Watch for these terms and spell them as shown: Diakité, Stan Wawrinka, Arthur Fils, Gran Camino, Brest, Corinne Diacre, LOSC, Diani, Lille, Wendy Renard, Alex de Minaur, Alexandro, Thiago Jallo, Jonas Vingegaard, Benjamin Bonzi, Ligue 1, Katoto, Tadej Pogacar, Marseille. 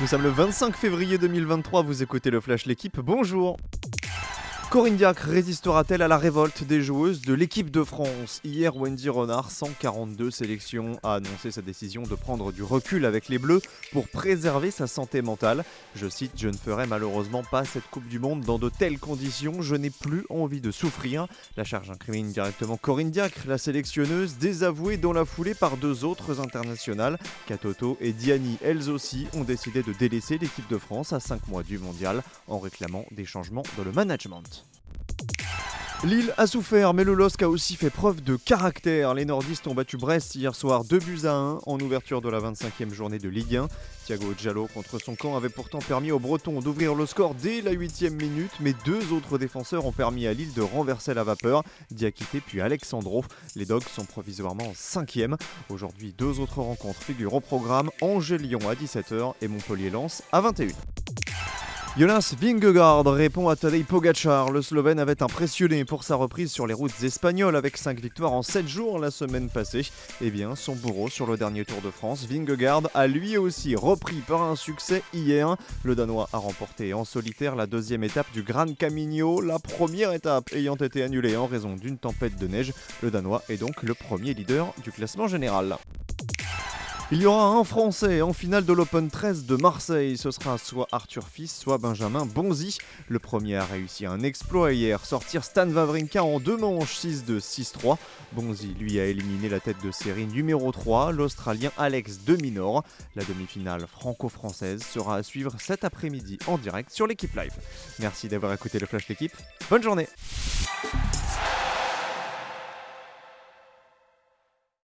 Nous sommes le 25 février 2023, vous écoutez le Flash L'équipe, bonjour. Corinne Diacre résistera-t-elle à la révolte des joueuses de l'équipe de France ? Hier, Wendy Renard, 142 sélections, a annoncé sa décision de prendre du recul avec les Bleus pour préserver sa santé mentale. Je cite « Je ne ferai malheureusement pas cette Coupe du Monde dans de telles conditions, je n'ai plus envie de souffrir ». La charge incrimine directement Corinne Diacre, la sélectionneuse, désavouée dans la foulée par deux autres internationales. Katoto et Diani, elles aussi, ont décidé de délaisser l'équipe de France à 5 mois du mondial en réclamant des changements dans le management. Lille a souffert, mais le LOSC a aussi fait preuve de caractère. Les nordistes ont battu Brest hier soir 2-1 en ouverture de la 25e journée de Ligue 1. Thiago Jallo contre son camp avait pourtant permis aux Bretons d'ouvrir le score dès la 8e minute, mais deux autres défenseurs ont permis à Lille de renverser la vapeur, Diakité puis Alexandro. Les Dogs sont provisoirement en 5e. Aujourd'hui, deux autres rencontres figurent au programme, Angers-Lyon à 17h et Montpellier-Lens à 21h. Jonas Vingegaard répond à Tadej Pogacar. Le Slovène avait impressionné pour sa reprise sur les routes espagnoles avec 5 victoires en 7 jours la semaine passée. Eh bien, son bourreau sur le dernier Tour de France, Vingegaard, a lui aussi repris par un succès hier. Le Danois a remporté en solitaire la deuxième étape du Gran Camino, la première étape ayant été annulée en raison d'une tempête de neige. Le Danois est donc le premier leader du classement général. Il y aura un Français en finale de l'Open 13 de Marseille. Ce sera soit Arthur Fils, soit Benjamin Bonzi. Le premier a réussi un exploit hier, sortir Stan Wawrinka en 2 manches, 6-2, 6-3. Bonzi, lui, a éliminé la tête de série numéro 3, l'Australien Alex de Minaur. La demi-finale franco-française sera à suivre cet après-midi en direct sur l'équipe live. Merci d'avoir écouté le Flash L'équipe. Bonne journée.